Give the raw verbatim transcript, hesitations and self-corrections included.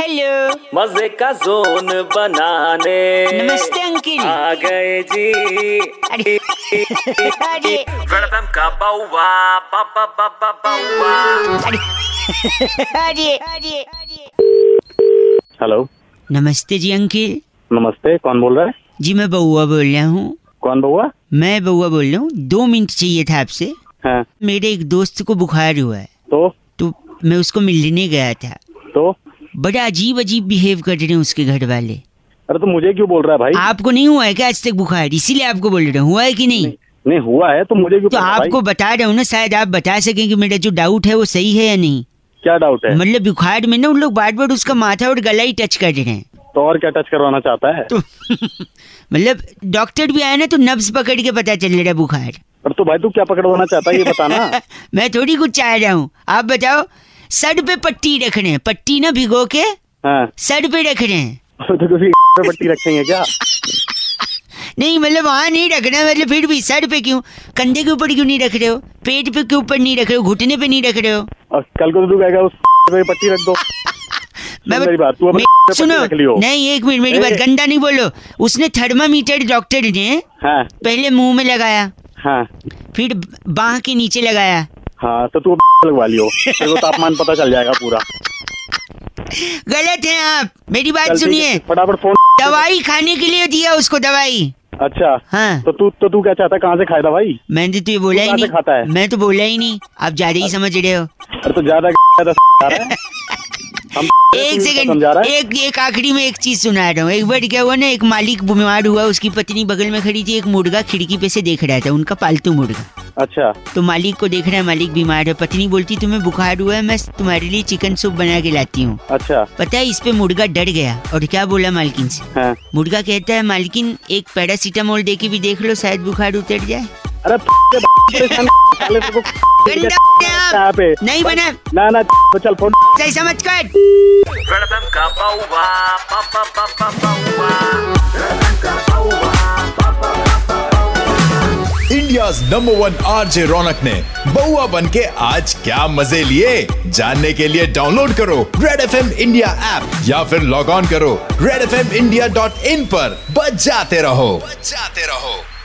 Hello मजे का zone बनाने नमस्ते अंकिल आ गए जी। अरे अरे वेलकम का बाउवा बाबा बाबा बाउवा। अरे अरे हेलो नमस्ते जी अंकिल। नमस्ते कौन बोल रहा है जी? मैं बउआ बोल रहा हूँ। कौन बउआ? मैं बउआ बोल रहा हूँ। दो मिनट चाहिए था आपसे। हाँ। मेरे एक दोस्त को बुखार हुआ है तो तो मैं उसको मिलने गया था तो बड़ा अजीब अजीब बिहेव कर रहे हैं उसके घर वाले। अरे तो मुझे क्यों बोल रहा है भाई? आपको नहीं हुआ है क्या आज तक बुखार? इसीलिए आपको बोल रहा हूँ। हुआ है कि नहीं? नहीं, नहीं हुआ है तो मुझे क्यों? तो आपको बता रहा हूँ ना, शायद आप बता सकें कि मेरा जो डाउट है वो सही है या नहीं। क्या डाउट है? मतलब बुखार में ना उन लोग बार बार उसका माथा और गला ही टच कर रहे हैं। तो और क्या टच करवाना चाहता है? तो मतलब डॉक्टर भी आया ना तो नब्ज पकड़ के पता चल रहा है बुखार। पर तो भाई तू क्या पकड़वाना चाहता है ये बताना। मैं थोड़ी कुछ चाह रहा हूँ, आप बताओ। सर पे पट्टी रख रहे हैं, पट्टी ना भिगो के। हाँ। सर पे रख रहे हैं तो पट्टी रखेंगे क्या? नहीं मतलब वहाँ नहीं रखना, मतलब फिर भी सर पे क्यों? कंधे के ऊपर क्यों नहीं रख रहे हो? पेट पे क्यों ऊपर नहीं रख रहे हो? घुटने पे नहीं रख रहे हो? और कल को तू कहेगा उस पे पट्टी रख दो। मेरी बात सुनो। नहीं एक मिनट मेरी बात, गंदा नहीं बोलो। उसने थर्मामीटर डॉक्टर ने पहले मुँह में लगाया, हाँ, फिर बांह के नीचे लगाया। हाँ तो तू लगवा लियो, तेरे को तापमान पता चल जाएगा पूरा। गलत है आप, मेरी बात सुनिए। फटाफट फोन। दवाई खाने के लिए दिया उसको दवाई। अच्छा हाँ। तो तू तो तू क्या चाहता है? कहाँ से खाए दवाई? मैंने तो ये बोला ही नहीं। खाता है? मैं तो बोला ही नहीं, आप ज्यादा ही समझ रहे हो। अरे तो ज्यादा एक सेकंड, एक एक आखिरी में एक चीज सुना रहा हूँ। एक बार क्या हुआ ना, एक मालिक बीमार हुआ, उसकी पत्नी बगल में खड़ी थी, एक मुर्गा खिड़की पे से देख रहा था, उनका पालतू मुर्गा। अच्छा। तो मालिक को देख रहा है, मालिक बीमार है, पत्नी बोलती तुम्हें बुखार हुआ है, मैं तुम्हारे लिए चिकन सूप बना के लाती हूँ। अच्छा। पता है इस पे मुर्गा डर गया और क्या बोला मालकिन से? हाँ। मुर्गा कहता है मालकिन एक पैरासीटामोल दे के भी देख लो, शायद बुखार उतर जाए। अरे नहीं बना ना ना चल फोन सही समझ कर। India's number one RJ Raunak ने बउआ बन के आज क्या मजे लिए, जानने के लिए डाउनलोड करो red F M India app या फिर लॉग ऑन करो red F M India dot in पर। बजाते रहो बजाते रहो।